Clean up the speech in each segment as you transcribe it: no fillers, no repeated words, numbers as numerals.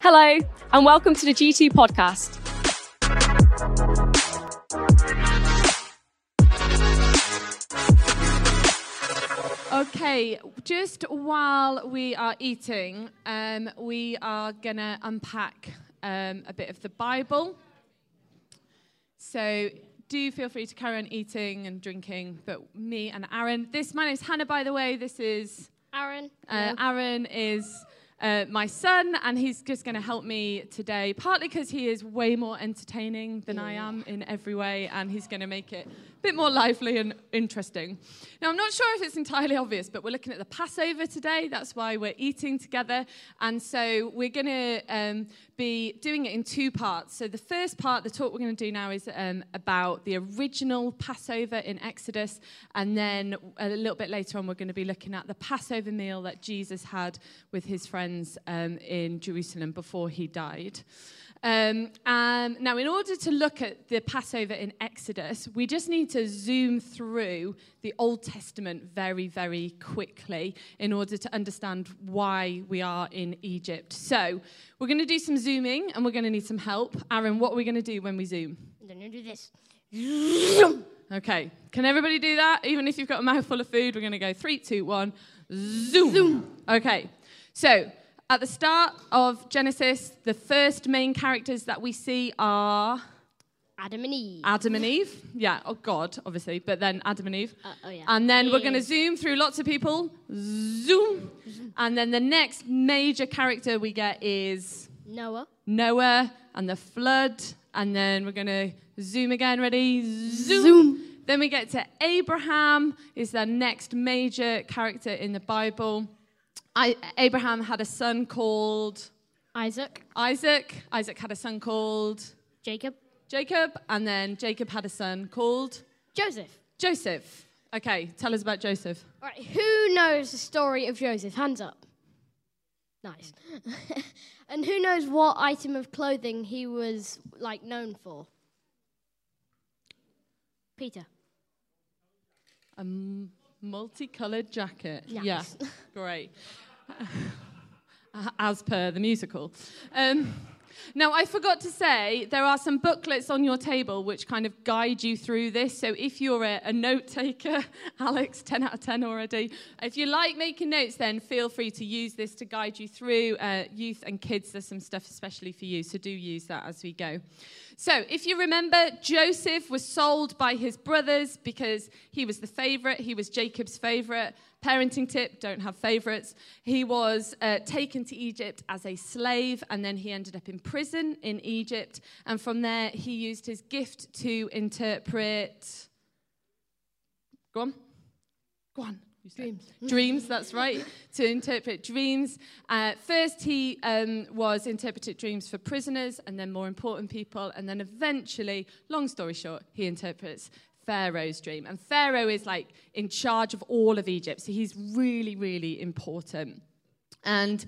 Hello, and welcome to the G2 podcast. Okay, just while we are eating, we are going to unpack a bit of the Bible. So do feel free to carry on eating and drinking, but me and Aaron. My name's Hannah, by the way. This is Aaron. Aaron is my son, and he's just going to help me today, partly because he is way more entertaining than I am in every way, and he's going to make it a bit more lively and interesting. Now, I'm not sure if it's entirely obvious, but we're looking at the Passover today. That's why we're eating together, and so we're going to be doing it in two parts. So the first part, the talk we're going to do now, is about the original Passover in Exodus, and then a little bit later on, we're going to be looking at the Passover meal that Jesus had with his friends in Jerusalem before he died. Now, in order to look at the Passover in Exodus, we just need to zoom through the Old Testament very, very quickly in order to understand why we are in Egypt. So we're going to do some zooming, and we're going to need some help. Aaron, what are we going to do when we zoom? We're going to do this. Zoom. Okay. Can everybody do that? Even if you've got a mouthful of food, we're going to go 3, 2, 1, zoom. Zoom. Okay. So, at the start of Genesis, the first main characters that we see are Adam and Eve. Adam and Eve. Yeah, oh God, obviously, but then Adam and Eve. Oh yeah. And then we're going to zoom through lots of people. Zoom. And then the next major character we get is Noah and the flood. And then we're going to zoom again. Ready? Zoom. Zoom. Then we get to Abraham, is the next major character in the Bible. Abraham had a son called Isaac. Isaac had a son called Jacob. And then Jacob had a son called Joseph. Okay, tell us about Joseph. All right, who knows the story of Joseph? Hands up. Nice. And who knows what item of clothing he was known for? Peter. Multicolored jacket. Yes. Yeah. Great. As per the musical. Now, I forgot to say, there are some booklets on your table which kind of guide you through this. So if you're a note taker, Alex, 10 out of 10 already. If you like making notes, then feel free to use this to guide you through. Youth and kids, there's some stuff especially for you, so do use that as we go. So if you remember, Joseph was sold by his brothers because he was the favorite. He was Jacob's favorite. Parenting tip, don't have favorites. He was taken to Egypt as a slave, and then he ended up in prison in Egypt. And from there, he used his gift to interpret... Go on. Dreams, that's right, to interpret dreams. First, he was interpreted dreams for prisoners, and then more important people, and then eventually, long story short, he interprets Pharaoh's dream. And Pharaoh is in charge of all of Egypt, so he's really, really important. And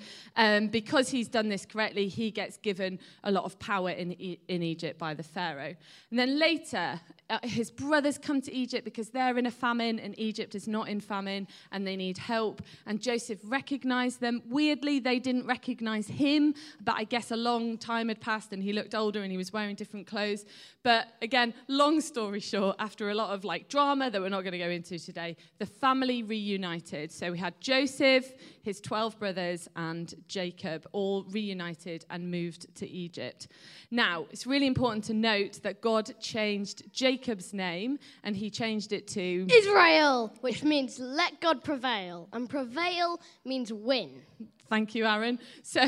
because he's done this correctly, he gets given a lot of power in Egypt by the Pharaoh. And then later, his brothers come to Egypt because they're in a famine, and Egypt is not in famine, and they need help. And Joseph recognized them. Weirdly, they didn't recognize him, but I guess a long time had passed, and he looked older, and he was wearing different clothes. But again, long story short, after a lot of drama that we're not going to go into today, the family reunited. So we had Joseph, his 12 brothers, and Jacob all reunited and moved to Egypt. Now, it's really important to note that God changed Jacob's name, and he changed it to Israel, which means let God prevail, and prevail means win. Thank you, Aaron. So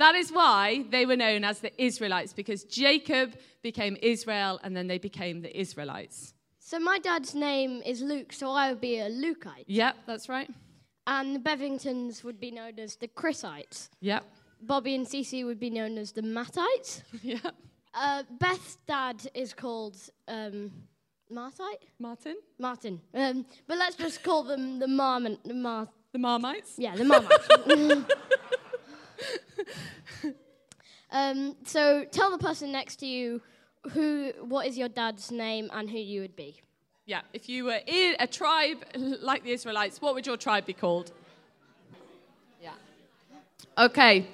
that is why they were known as the Israelites, because Jacob became Israel, and then they became the Israelites. So my dad's name is Luke, so I would be a Lukeite. Yep, that's right. And the Bevingtons would be known as the Chrisites. Yep. Bobby and Cece would be known as the Mattites. Yep. Beth's dad is called Martin. But let's just call them the Marmites? Yeah, the Marmites. So tell the person next to you what is your dad's name and who you would be. Yeah, if you were in a tribe like the Israelites, what would your tribe be called? Yeah. Okay,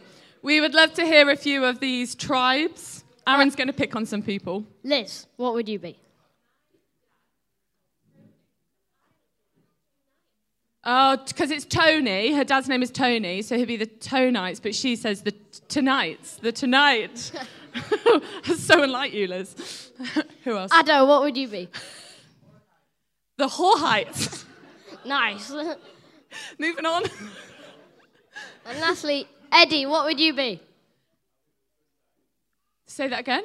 we would love to hear a few of these tribes. Aaron's going to pick on some people. Liz, what would you be? Oh, because it's Tony. Her dad's name is Tony, so he'll be the Tonites, but she says the Tonights, the Tonight. So unlike you, Liz. Who else? Addo, what would you be? The Horhites. Nice. Moving on. And lastly, Eddie, what would you be? Say that again.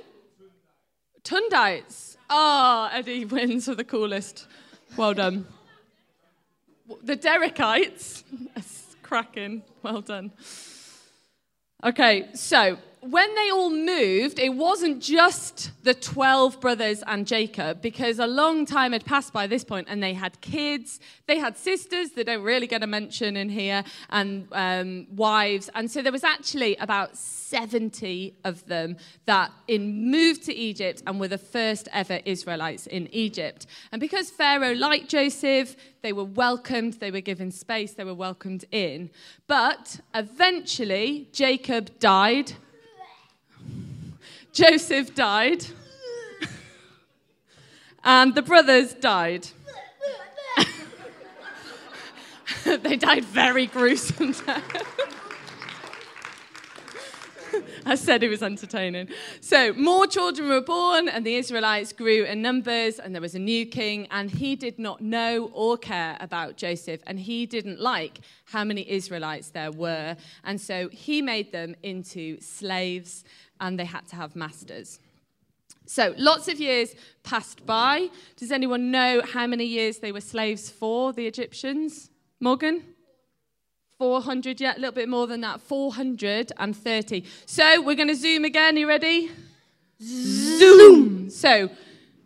Tundites. Ah, oh, Eddie wins for the coolest. Well done. The Derekites. That's cracking. Well done. Okay, so when they all moved, it wasn't just the 12 brothers and Jacob, because a long time had passed by this point, and they had kids, they had sisters, they don't really get a mention in here, and wives. And so there was actually about 70 of them that moved to Egypt and were the first ever Israelites in Egypt. And because Pharaoh liked Joseph, they were welcomed, they were given space, they were welcomed in. But eventually, Jacob died. Joseph died, and the brothers died. They died very gruesome. I said it was entertaining. So more children were born, and the Israelites grew in numbers, and there was a new king, and he did not know or care about Joseph, and he didn't like how many Israelites there were, and so he made them into slaves, and they had to have masters. So lots of years passed by. Does anyone know how many years they were slaves for, the Egyptians? Morgan? 400, yeah, a little bit more than that, 430. So we're going to zoom again. You ready? Zoom. So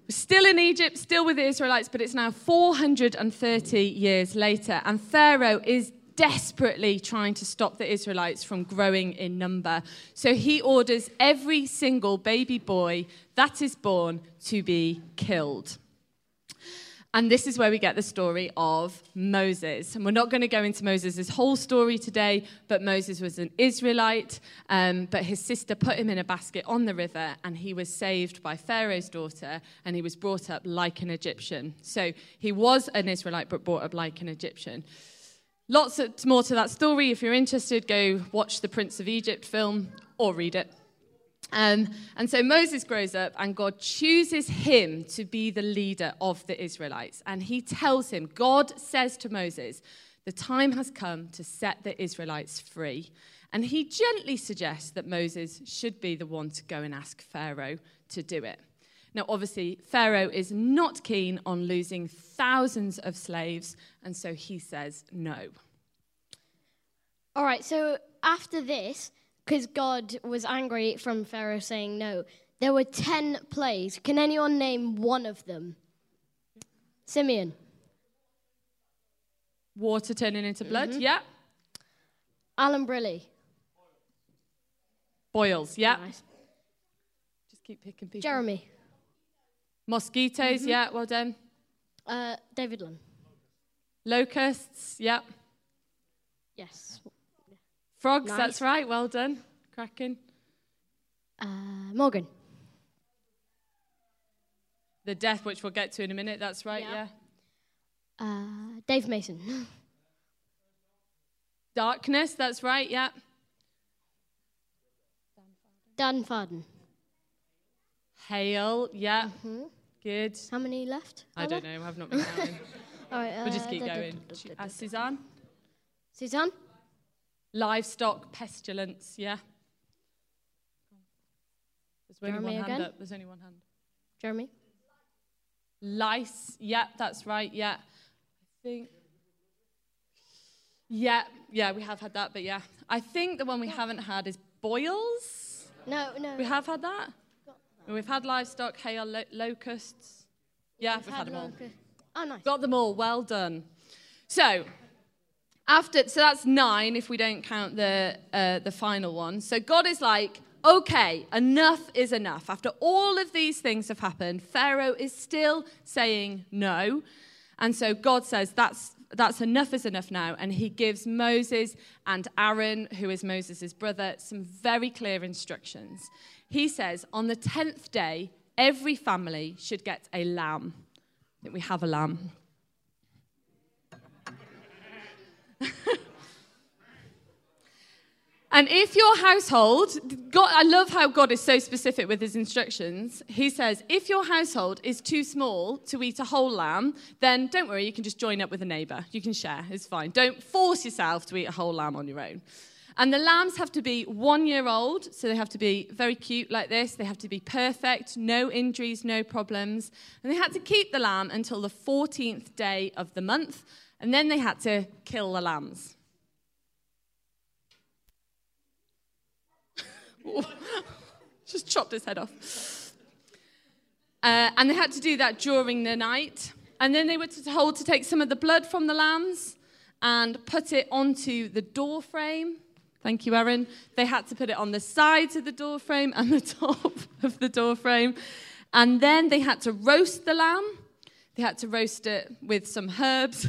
still in Egypt, still with the Israelites, but it's now 430 years later. And Pharaoh is desperately trying to stop the Israelites from growing in number. So he orders every single baby boy that is born to be killed. And this is where we get the story of Moses. And we're not going to go into Moses' whole story today, but Moses was an Israelite, but his sister put him in a basket on the river, and he was saved by Pharaoh's daughter, and he was brought up like an Egyptian. So he was an Israelite, but brought up like an Egyptian. Lots more to that story. If you're interested, go watch the Prince of Egypt film or read it. And so Moses grows up, and God chooses him to be the leader of the Israelites. And he tells him, God says to Moses, the time has come to set the Israelites free. And he gently suggests that Moses should be the one to go and ask Pharaoh to do it. Now, obviously, Pharaoh is not keen on losing thousands of slaves, and so he says no. All right, so after this, because God was angry from Pharaoh saying no, there were 10 plagues. Can anyone name one of them? Simeon. Water turning into blood, yeah. Alan Brilly. Boils, yeah. Nice. Just keep picking people. Jeremy. Mosquitoes, yeah, well done. David Lunn. Locusts, yeah. Yes. Frogs, nice. That's right, well done. Cracking. Morgan. The death, which we'll get to in a minute, that's right, yeah. Dave Mason. Darkness, that's right, yeah. Dan Farden. Hail, yeah. Good. How many left? I don't know, I've not been counting. All right, we'll just keep going. Suzanne? Suzanne? Livestock, pestilence, yeah. There's only one hand up. There's only one hand. Jeremy? Lice, yeah, that's right, yeah. I think. Yeah, we have had that, but yeah. I think the one we haven't had is boils. No. We have had that? We've had livestock, hail, locusts. Yeah, we've had them all. Oh, nice. Got them all. Well done. So, so that's 9 if we don't count the final one. So God is like, okay, enough is enough. After all of these things have happened, Pharaoh is still saying no, and so God says that's that's enough is enough now. And he gives Moses and Aaron, who is Moses' brother, some very clear instructions. He says, on the 10th day, every family should get a lamb. I think we have a lamb. And if your household, God, I love how God is so specific with his instructions. He says, if your household is too small to eat a whole lamb, then don't worry, you can just join up with a neighbor. You can share, it's fine. Don't force yourself to eat a whole lamb on your own. And the lambs have to be 1 year old, so they have to be very cute like this. They have to be perfect, no injuries, no problems. And they had to keep the lamb until the 14th day of the month, and then they had to kill the lambs. Just chopped his head off. And they had to do that during the night. And then they were told to take some of the blood from the lambs and put it onto the door frame. Thank you, Aaron. They had to put it on the sides of the door frame and the top of the door frame. And then they had to roast the lamb. They had to roast it with some herbs.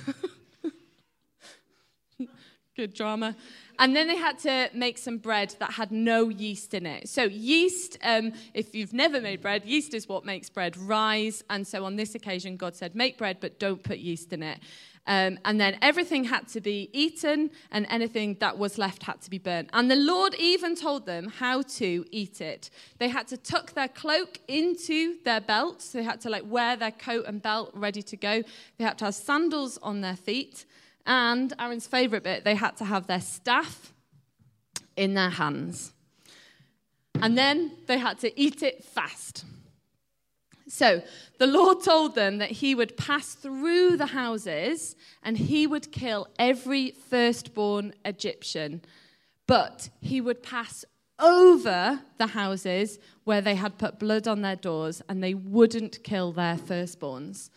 Good drama. And then they had to make some bread that had no yeast in it. So yeast, if you've never made bread, yeast is what makes bread rise. And so on this occasion, God said, make bread, but don't put yeast in it. And then everything had to be eaten, and anything that was left had to be burnt. And the Lord even told them how to eat it. They had to tuck their cloak into their belt. So they had to wear their coat and belt ready to go. They had to have sandals on their feet. And Aaron's favorite bit, they had to have their staff in their hands. And then they had to eat it fast. So the Lord told them that he would pass through the houses and he would kill every firstborn Egyptian, but he would pass over the houses where they had put blood on their doors and they wouldn't kill their firstborns.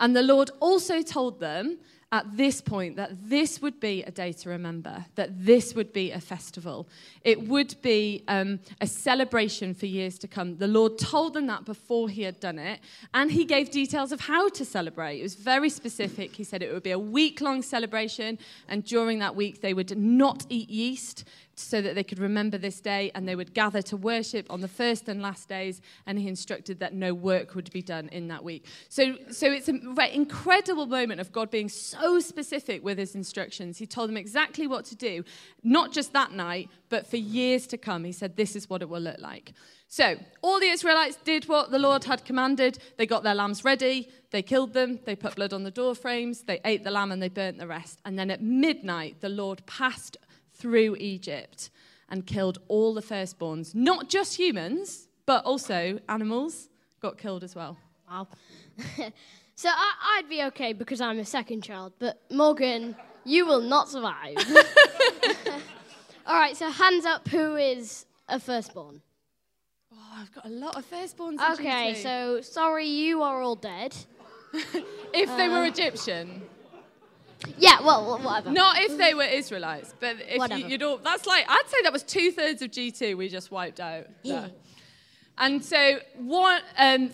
And the Lord also told them at this point that this would be a day to remember, that this would be a festival. It would be a celebration for years to come. The Lord told them that before he had done it, and he gave details of how to celebrate. It was very specific. He said it would be a week-long celebration, and during that week they would not eat yeast so that they could remember this day, and they would gather to worship on the first and last days, and he instructed that no work would be done in that week. So it's an incredible moment of God being so specific with his instructions. He told them exactly what to do, not just that night, but for years to come. He said, this is what it will look like. So all the Israelites did what the Lord had commanded. They got their lambs ready. They killed them. They put blood on the door frames. They ate the lamb and they burnt the rest. And then at midnight, the Lord passed through Egypt and killed all the firstborns, not just humans, but also animals got killed as well. Wow. So I'd be okay because I'm a second child, but Morgan, you will not survive. All right, so hands up, who is a firstborn? Oh, I've got a lot of firstborns. Okay, so sorry, you are all dead. If they were Egyptian. Yeah, well, whatever. Not if they were Israelites, but if you'd all... That's I'd say that was two-thirds of G2 we just wiped out there. And so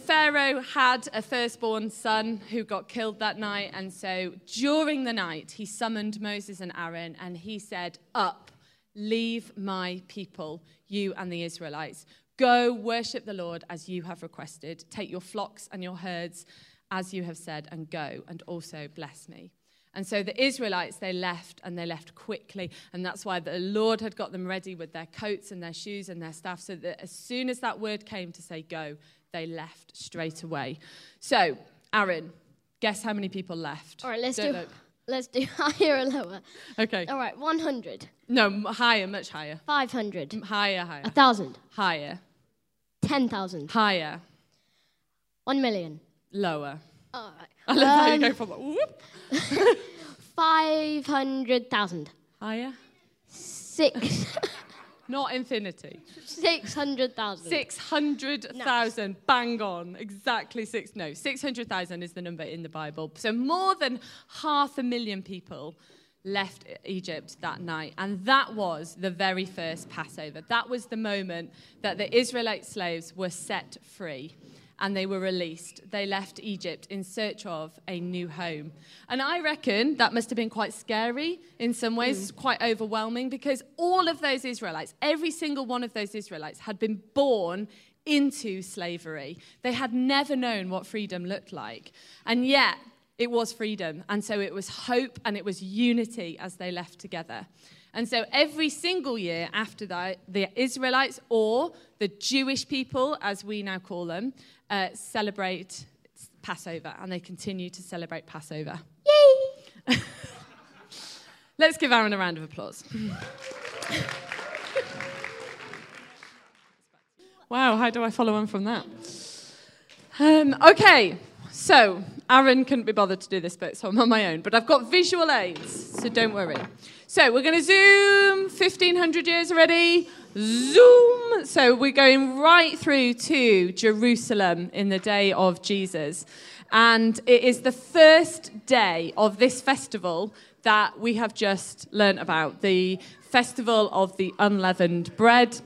Pharaoh had a firstborn son who got killed that night. And so during the night, he summoned Moses and Aaron, and he said, up, leave my people, you and the Israelites. Go worship the Lord as you have requested. Take your flocks and your herds as you have said, and go, and also bless me. And so the Israelites, they left, and they left quickly. And that's why the Lord had got them ready with their coats and their shoes and their staff, so that as soon as that word came to say go, they left straight away. So, Aaron, guess how many people left? All right, let's do higher or lower. Okay. All right, 100. No, higher, much higher. 500. Higher. 1,000. Higher. 10,000. Higher. 1,000,000. Lower. All right. I love how you go from 500,000. Higher. 6. Not infinity. 600,000. 600,000. Nice. Bang on. Exactly 6. No, 600,000 is the number in the Bible. So more than 500,000 people left Egypt that night. And that was the very first Passover. That was the moment that the Israelite slaves were set free. and they were released. They left Egypt in search of a new home. And I reckon that must have been quite scary in some ways, quite overwhelming, because all of those Israelites, every single one of those Israelites had been born into slavery. They had never known what freedom looked like. And yet, it was freedom. And so it was hope and it was unity as they left together. And so every single year after that, the Israelites, or the Jewish people, as we now call them, celebrate Passover. And they continue to celebrate Passover. Yay! Let's give Aaron a round of applause. Wow, how do I follow on from that? Okay, so Aaron couldn't be bothered to do this bit, so I'm on my own. But I've got visual aids, so don't worry. So we're going to zoom 1,500 years already. Zoom! So we're going right through to Jerusalem in the day of Jesus. And it is the first day of this festival that we have just learnt about, the Festival of the Unleavened Bread,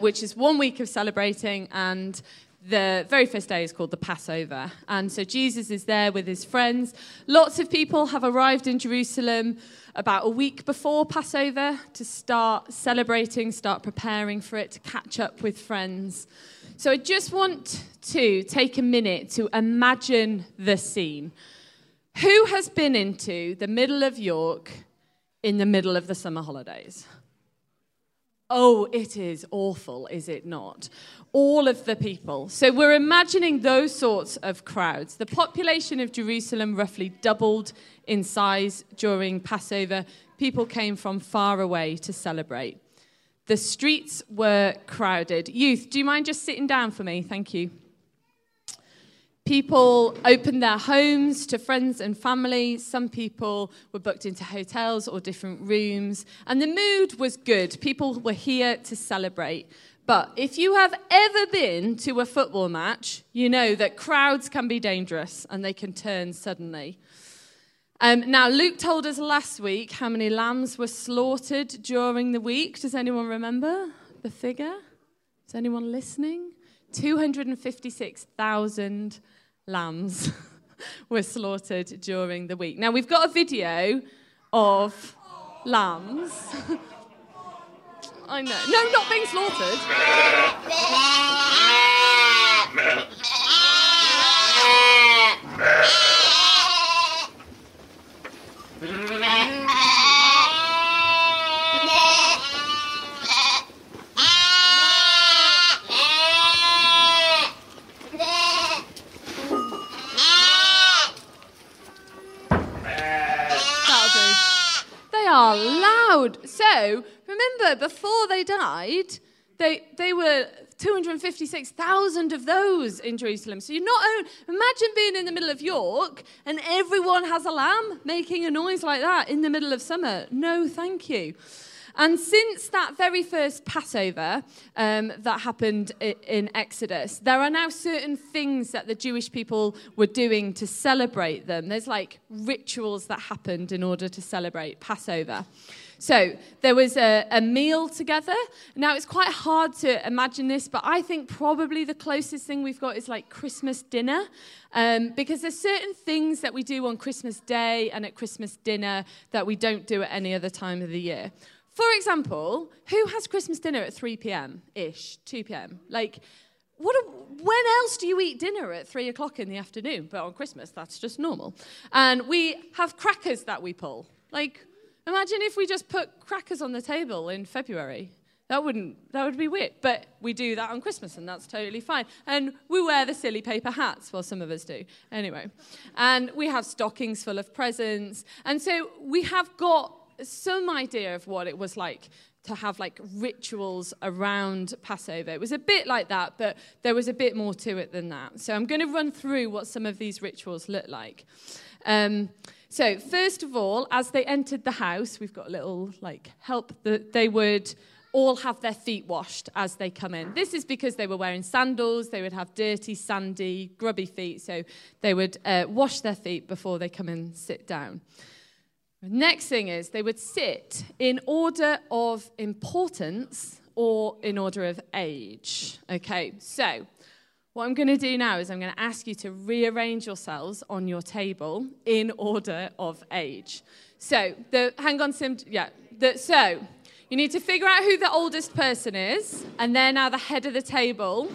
which is 1 week of celebrating, and the very first day is called the Passover. And so Jesus is there with his friends. Lots of people have arrived in Jerusalem about a week before Passover to start celebrating, start preparing for it, to catch up with friends. So I just want to take a minute to imagine the scene. Who has been into the middle of York in the middle of the summer holidays? Oh, it is awful, is it not? All of the people. So we're imagining those sorts of crowds. The population of Jerusalem roughly doubled in size during Passover. People came from far away to celebrate. The streets were crowded. Youth, do you mind just sitting down for me? Thank you. People opened their homes to friends and family. Some people were booked into hotels or different rooms. And the mood was good. People were here to celebrate. But if you have ever been to a football match, you know that crowds can be dangerous and they can turn suddenly. Now, Luke told us last week how many lambs were slaughtered during the week. Does anyone remember the figure? Is anyone listening? 256,000 lambs were slaughtered during the week. Now, we've got a video of lambs. I know. No, not being slaughtered. Are loud. So remember, before they died, they were 256,000 of those in Jerusalem. So you not only imagine being in the middle of York and everyone has a lamb making a noise like that in the middle of summer. No, thank you. And since that very first Passover that happened in Exodus, there are now certain things that the Jewish people were doing to celebrate them. There's like rituals that happened in order to celebrate Passover. So there was a meal together. Now, it's quite hard to imagine this, but I think probably the closest thing we've got is like Christmas dinner, because there's certain things that we do on Christmas Day and at Christmas dinner that we don't do at any other time of the year. For example, who has Christmas dinner at 3 p.m.-ish, 2 p.m.? Like, when else do you eat dinner at 3 o'clock in the afternoon? But on Christmas, that's just normal. And we have crackers that we pull. Like, imagine if we just put crackers on the table in February. That would be weird. But we do that on Christmas, and that's totally fine. And we wear the silly paper hats, well, some of us do, anyway. And we have stockings full of presents. And so we have got some idea of what it was like to have like rituals around Passover. It was a bit like that, but there was a bit more to it than that. So I'm going to run through what some of these rituals look like. So first of all, as they entered the house, we've got a little like help that they would all have their feet washed as they come in. This is because they were wearing sandals. They would have dirty, sandy, grubby feet. So they would wash their feet before they come and sit down. Next thing is they would sit in order of importance or in order of age. Okay, so What I'm going to do now is I'm going to ask you to rearrange yourselves on your table in order of age. So, you need to figure out who the oldest person is, and they're now the head of the table.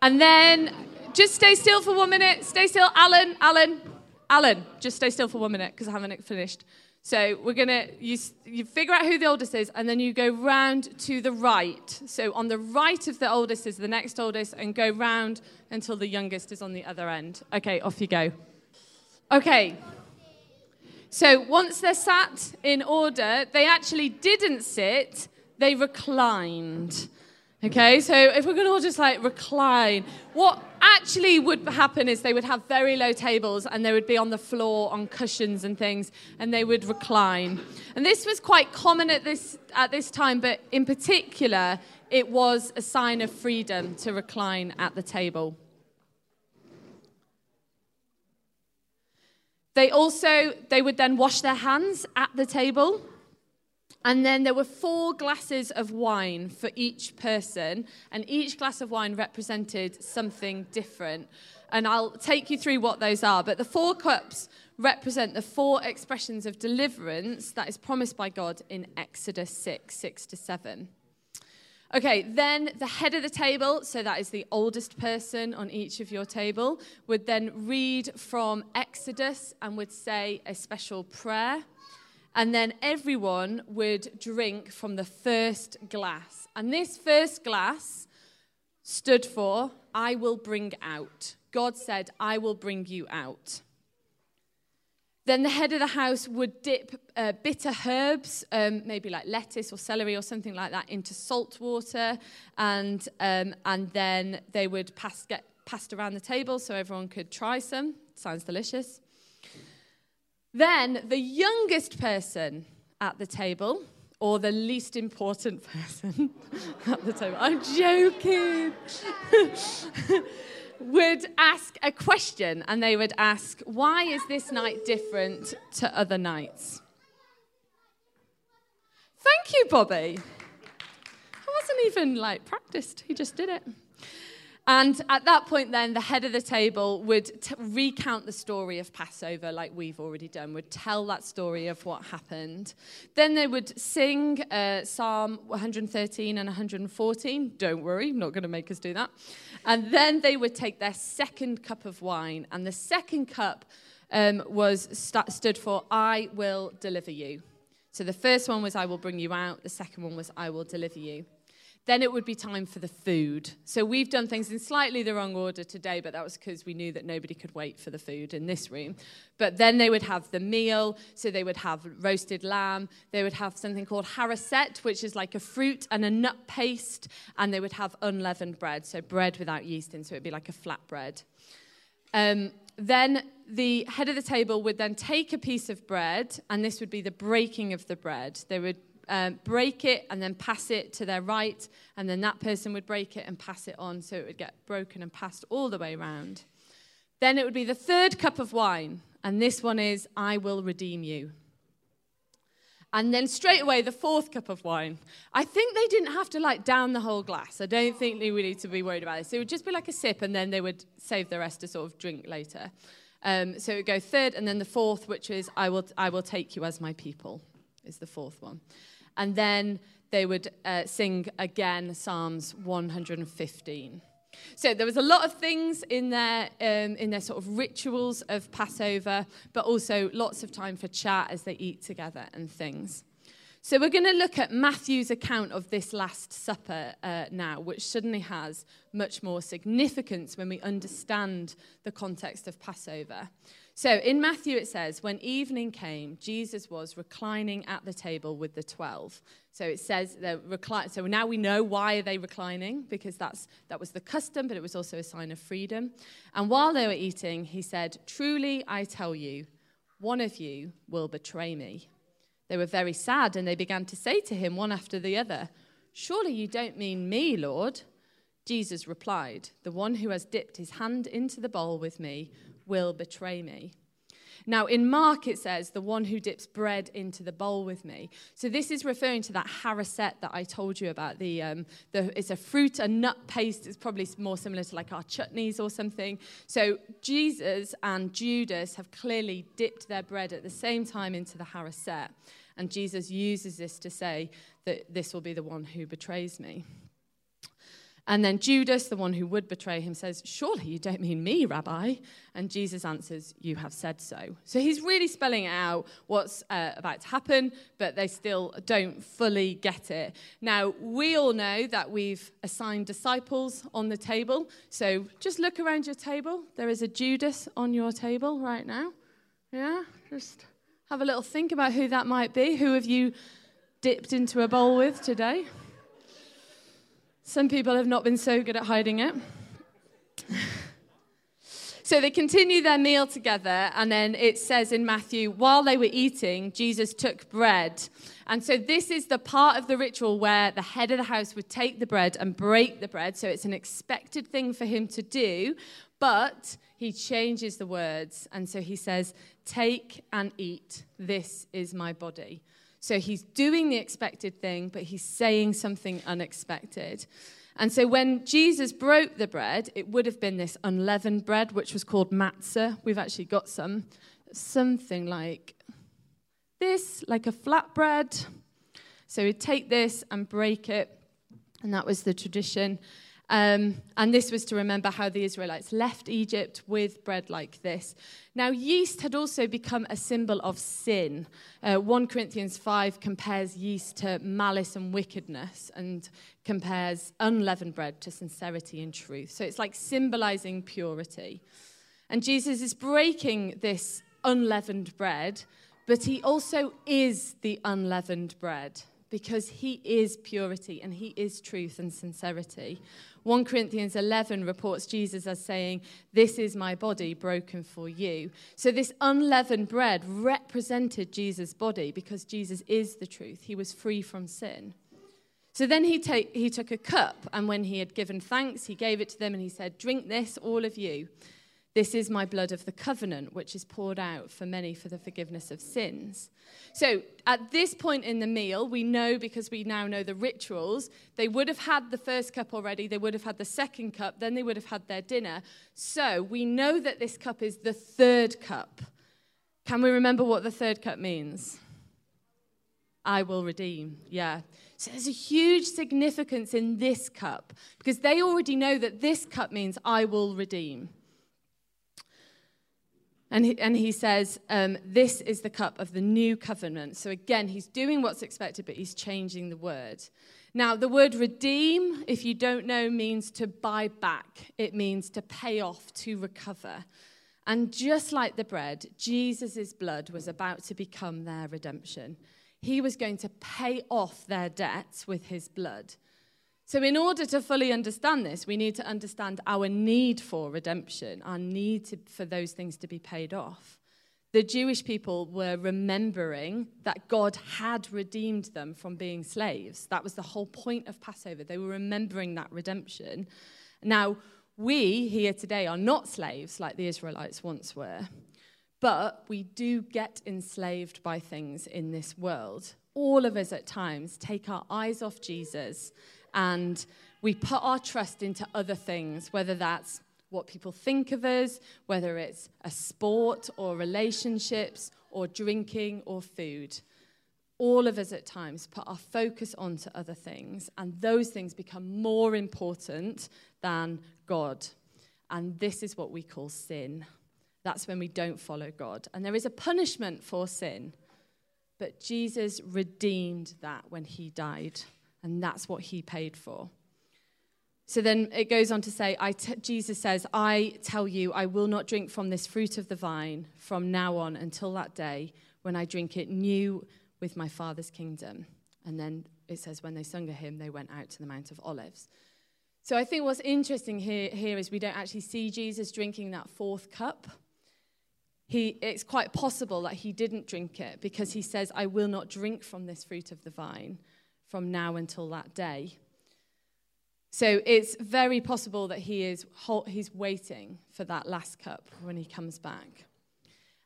And then just stay still for 1 minute. Stay still. Alan, just stay still for 1 minute because I haven't finished. So we're going to, you figure out who the oldest is, and then you go round to the right. So on the right of the oldest is the next oldest, and go round until the youngest is on the other end. Okay, off you go. Okay. So once they're sat in order, they actually didn't sit, they reclined. Okay, so if we're going to all just like recline, what actually would happen is they would have very low tables and they would be on the floor on cushions and things, and they would recline. And this was quite common at this time, but in particular, it was a sign of freedom to recline at the table. They would then wash their hands at the table. And then there were 4 glasses of wine for each person, and each glass of wine represented something different. And I'll take you through what those are. But the 4 cups represent the 4 expressions of deliverance that is promised by God in Exodus 6:6-7. Okay, then the head of the table, so that is the oldest person on each of your table, would then read from Exodus and would say a special prayer. And then everyone would drink from the first glass. And this first glass stood for, I will bring out. God said, I will bring you out. Then the head of the house would dip bitter herbs, maybe like lettuce or celery or something like that, into salt water. And then they would get passed around the table so everyone could try some. Sounds delicious. Then the youngest person at the table, or the least important person at the table, I'm joking, would ask a question, and they would ask, why is this night different to other nights? Thank you, Bobby. I wasn't even, practiced. He just did it. And at that point then, the head of the table would recount the story of Passover like we've already done, would tell that story of what happened. Then they would sing Psalm 113 and 114. Don't worry, not going to make us do that. And then they would take their second cup of wine. And the second cup stood for, I will deliver you. So the first one was, I will bring you out. The second one was, I will deliver you. Then it would be time for the food. So we've done things in slightly the wrong order today, but that was because we knew that nobody could wait for the food in this room. But then they would have the meal, so they would have roasted lamb, they would have something called haroset, which is like a fruit and a nut paste, and they would have unleavened bread, so bread without yeast in, so it would be like a flatbread. Then the head of the table would then take a piece of bread, and this would be the breaking of the bread. They would break it and then pass it to their right, and then that person would break it and pass it on, so it would get broken and passed all the way around. Then it would be the third cup of wine, and this one is, I will redeem you. And then straight away, the fourth cup of wine. I think they didn't have to down the whole glass. I don't think they really need to be worried about this. It would just be like a sip, and then they would save the rest to sort of drink later. So it would go third, and then the fourth, which is, I will take you as my people, is the fourth one. And then they would sing again Psalms 115. So there was a lot of things in their sort of rituals of Passover, but also lots of time for chat as they eat together and things. So we're going to look at Matthew's account of this Last Supper now, which suddenly has much more significance when we understand the context of Passover. So in Matthew it says, when evening came, Jesus was reclining at the table with the 12. So it says, so now we know why are they reclining, because that was the custom, but it was also a sign of freedom. And while they were eating, he said, truly I tell you, one of you will betray me. They were very sad, and they began to say to him one after the other, surely you don't mean me, Lord? Jesus replied, the one who has dipped his hand into the bowl with me will betray me. Now, in Mark, it says, the one who dips bread into the bowl with me. So this is referring to that haroset that I told you about. It's a fruit, a nut paste. It's probably more similar to like our chutneys or something. So Jesus and Judas have clearly dipped their bread at the same time into the haroset. And Jesus uses this to say that this will be the one who betrays me. And then Judas, the one who would betray him, says, surely you don't mean me, Rabbi. And Jesus answers, you have said so. So he's really spelling out what's about to happen, but they still don't fully get it. Now, we all know that we've assigned disciples on the table. So just look around your table. There is a Judas on your table right now. Yeah, just have a little think about who that might be. Who have you dipped into a bowl with today? Some people have not been so good at hiding it. So they continue their meal together, and then it says in Matthew, while they were eating, Jesus took bread. And so this is the part of the ritual where the head of the house would take the bread and break the bread. So it's an expected thing for him to do, but he changes the words. And so he says, take and eat. This is my body. So he's doing the expected thing, but he's saying something unexpected. And so when Jesus broke the bread, it would have been this unleavened bread, which was called matzah. We've actually got some. Something like this, like a flatbread. So he'd take this and break it, and that was the tradition. And this was to remember how the Israelites left Egypt with bread like this. Now, yeast had also become a symbol of sin. 1 Corinthians 5 compares yeast to malice and wickedness and compares unleavened bread to sincerity and truth. So it's like symbolizing purity. And Jesus is breaking this unleavened bread, but he also is the unleavened bread, because he is purity and he is truth and sincerity. 1 Corinthians 11 reports Jesus as saying, this is my body broken for you. So this unleavened bread represented Jesus' body because Jesus is the truth. He was free from sin. So then he took a cup, and when he had given thanks, he gave it to them and he said, drink this, all of you. This is my blood of the covenant, which is poured out for many for the forgiveness of sins. So at this point in the meal, we know, because we now know the rituals, they would have had the first cup already, they would have had the second cup, then they would have had their dinner. So we know that this cup is the third cup. Can we remember what the third cup means? I will redeem, yeah. So there's a huge significance in this cup, because they already know that this cup means I will redeem. And he says, this is the cup of the new covenant. So again, he's doing what's expected, but he's changing the word. Now, the word redeem, if you don't know, means to buy back. It means to pay off, to recover. And just like the bread, Jesus' blood was about to become their redemption. He was going to pay off their debts with his blood. So in order to fully understand this, we need to understand our need for redemption, our need for those things to be paid off. The Jewish people were remembering that God had redeemed them from being slaves. That was the whole point of Passover. They were remembering that redemption. Now, we here today are not slaves like the Israelites once were, but we do get enslaved by things in this world. All of us at times take our eyes off Jesus, and we put our trust into other things, whether that's what people think of us, whether it's a sport or relationships or drinking or food. All of us at times put our focus onto other things, and those things become more important than God. And this is what we call sin. That's when we don't follow God. And there is a punishment for sin. But Jesus redeemed that when he died. And that's what he paid for. So then it goes on to say, Jesus says, I tell you, I will not drink from this fruit of the vine from now on until that day when I drink it new with my Father's kingdom. And then it says, when they sung a hymn, they went out to the Mount of Olives. So I think what's interesting here is we don't actually see Jesus drinking that fourth cup. It's quite possible that he didn't drink it, because he says, I will not drink from this fruit of the vine from now until that day. So it's very possible that he's waiting for that last cup when he comes back.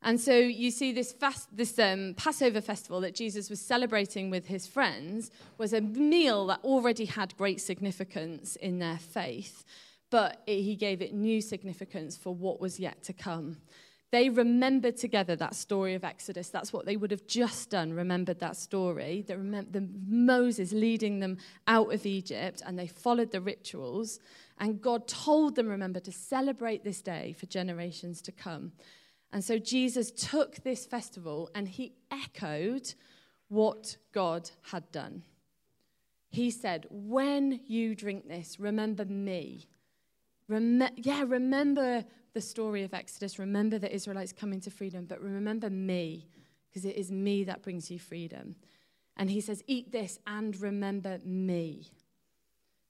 And so you see this Passover festival that Jesus was celebrating with his friends was a meal that already had great significance in their faith, but he gave it new significance for what was yet to come. They remembered together that story of Exodus. That's what they would have just done, remembered that story. They remembered Moses leading them out of Egypt, and they followed the rituals. And God told them, remember, to celebrate this day for generations to come. And so Jesus took this festival and he echoed what God had done. He said, when you drink this, remember me. Remember the story of Exodus. Remember the Israelites coming to freedom, but remember me, because it is me that brings you freedom. And he says, eat this and remember me.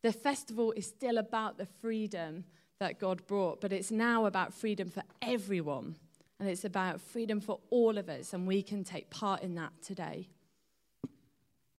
The festival is still about the freedom that God brought, but it's now about freedom for everyone, and it's about freedom for all of us, and we can take part in that today.